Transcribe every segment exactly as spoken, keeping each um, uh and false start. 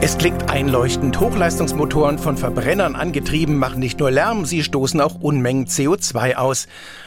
Es klingt einleuchtend. Hochleistungsmotoren von Verbrennern angetrieben machen nicht nur Lärm, sie stoßen auch Unmengen C O zwei aus.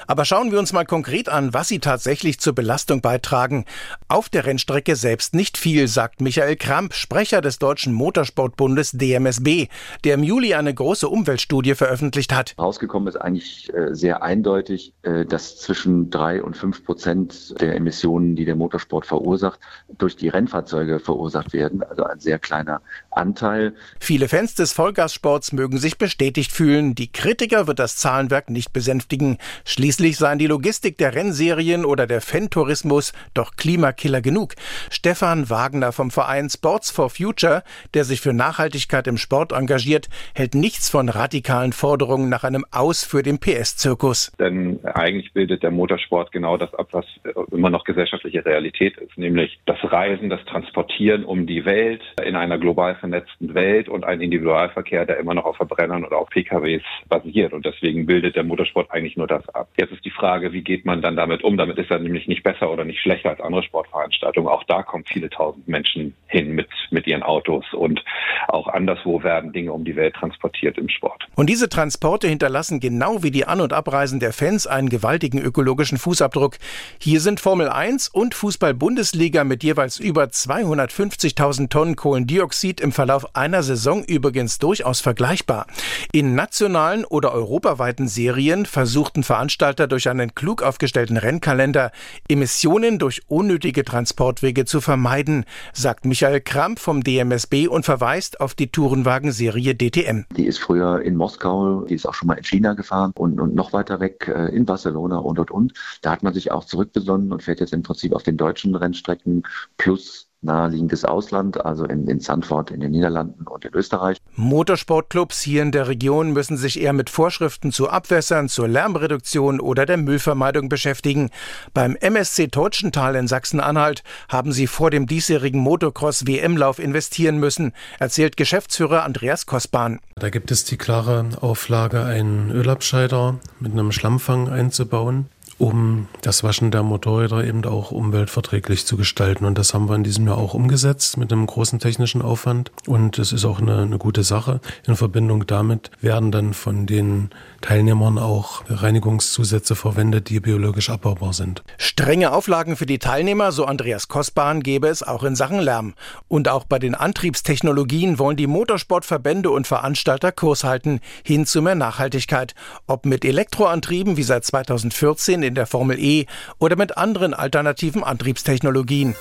Aber schauen wir uns mal konkret an, was sie tatsächlich zur Belastung beitragen. Auf der Rennstrecke selbst nicht viel, sagt Michael Kramp, Sprecher des Deutschen Motorsportbundes D M S B, der im Juli eine große Umweltstudie veröffentlicht hat. Rausgekommen ist eigentlich sehr eindeutig, dass zwischen drei und fünf Prozent der Emissionen, die der Motorsport verursacht, durch die Rennfahrzeuge verursacht werden. Also ein sehr kleiner Anteil. Viele Fans des Vollgassports mögen sich bestätigt fühlen. Die Kritiker wird das Zahlenwerk nicht besänftigen. Schließlich seien die Logistik der Rennserien oder der Fan-Tourismus doch Klimakiller genug. Stefan Wagner vom Verein Sports for Future, der sich für Nachhaltigkeit im Sport engagiert, hält nichts von radikalen Forderungen nach einem Aus für den P S-Zirkus. Denn eigentlich bildet der Motorsport genau das ab, was immer noch gesellschaftliche Realität ist, nämlich das Reisen, das Transportieren um die Welt in einer globalen global vernetzten Welt und ein Individualverkehr, der immer noch auf Verbrennern oder auf P K Ws basiert. Und deswegen bildet der Motorsport eigentlich nur das ab. Jetzt ist die Frage, wie geht man dann damit um? Damit ist er nämlich nicht besser oder nicht schlechter als andere Sportveranstaltungen. Auch da kommen viele tausend Menschen hin mit, mit ihren Autos. Und auch anderswo werden Dinge um die Welt transportiert im Sport. Und diese Transporte hinterlassen genau wie die An- und Abreisen der Fans einen gewaltigen ökologischen Fußabdruck. Hier sind Formel eins und Fußball-Bundesliga mit jeweils über zweihundertfünfzigtausend Tonnen Kohlendioxid im Verlauf einer Saison übrigens durchaus vergleichbar. In nationalen oder europaweiten Serien versuchten Veranstalter durch einen klug aufgestellten Rennkalender, Emissionen durch unnötige Transportwege zu vermeiden, sagt Michael Kramp vom D M S B und verweist auf die Tourenwagen-Serie D T M. Die ist früher in Moskau, die ist auch schon mal in China gefahren und, und noch weiter weg in Barcelona und und und. Da hat man sich auch zurückbesonnen und fährt jetzt im Prinzip auf den deutschen Rennstrecken plus naheliegendes Ausland, also in, in Zandvoort, in den Niederlanden und in Österreich. Motorsportclubs hier in der Region müssen sich eher mit Vorschriften zu Abwässern, zur Lärmreduktion oder der Müllvermeidung beschäftigen. Beim M S C Teutschenthal in Sachsen-Anhalt haben sie vor dem diesjährigen Motocross-W M-Lauf investieren müssen, erzählt Geschäftsführer Andreas Kossbahn. Da gibt es die klare Auflage, einen Ölabscheider mit einem Schlammfang einzubauen, um das Waschen der Motorräder eben auch umweltverträglich zu gestalten. Und das haben wir in diesem Jahr auch umgesetzt mit einem großen technischen Aufwand. Und es ist auch eine, eine gute Sache. In Verbindung damit werden dann von den Teilnehmern auch Reinigungszusätze verwendet, die biologisch abbaubar sind. Strenge Auflagen für die Teilnehmer, so Andreas Kossbahn, gäbe es auch in Sachen Lärm. Und auch bei den Antriebstechnologien wollen die Motorsportverbände und Veranstalter Kurs halten, hin zu mehr Nachhaltigkeit. Ob mit Elektroantrieben wie seit zweitausendvierzehn in der Formel E oder mit anderen alternativen Antriebstechnologien.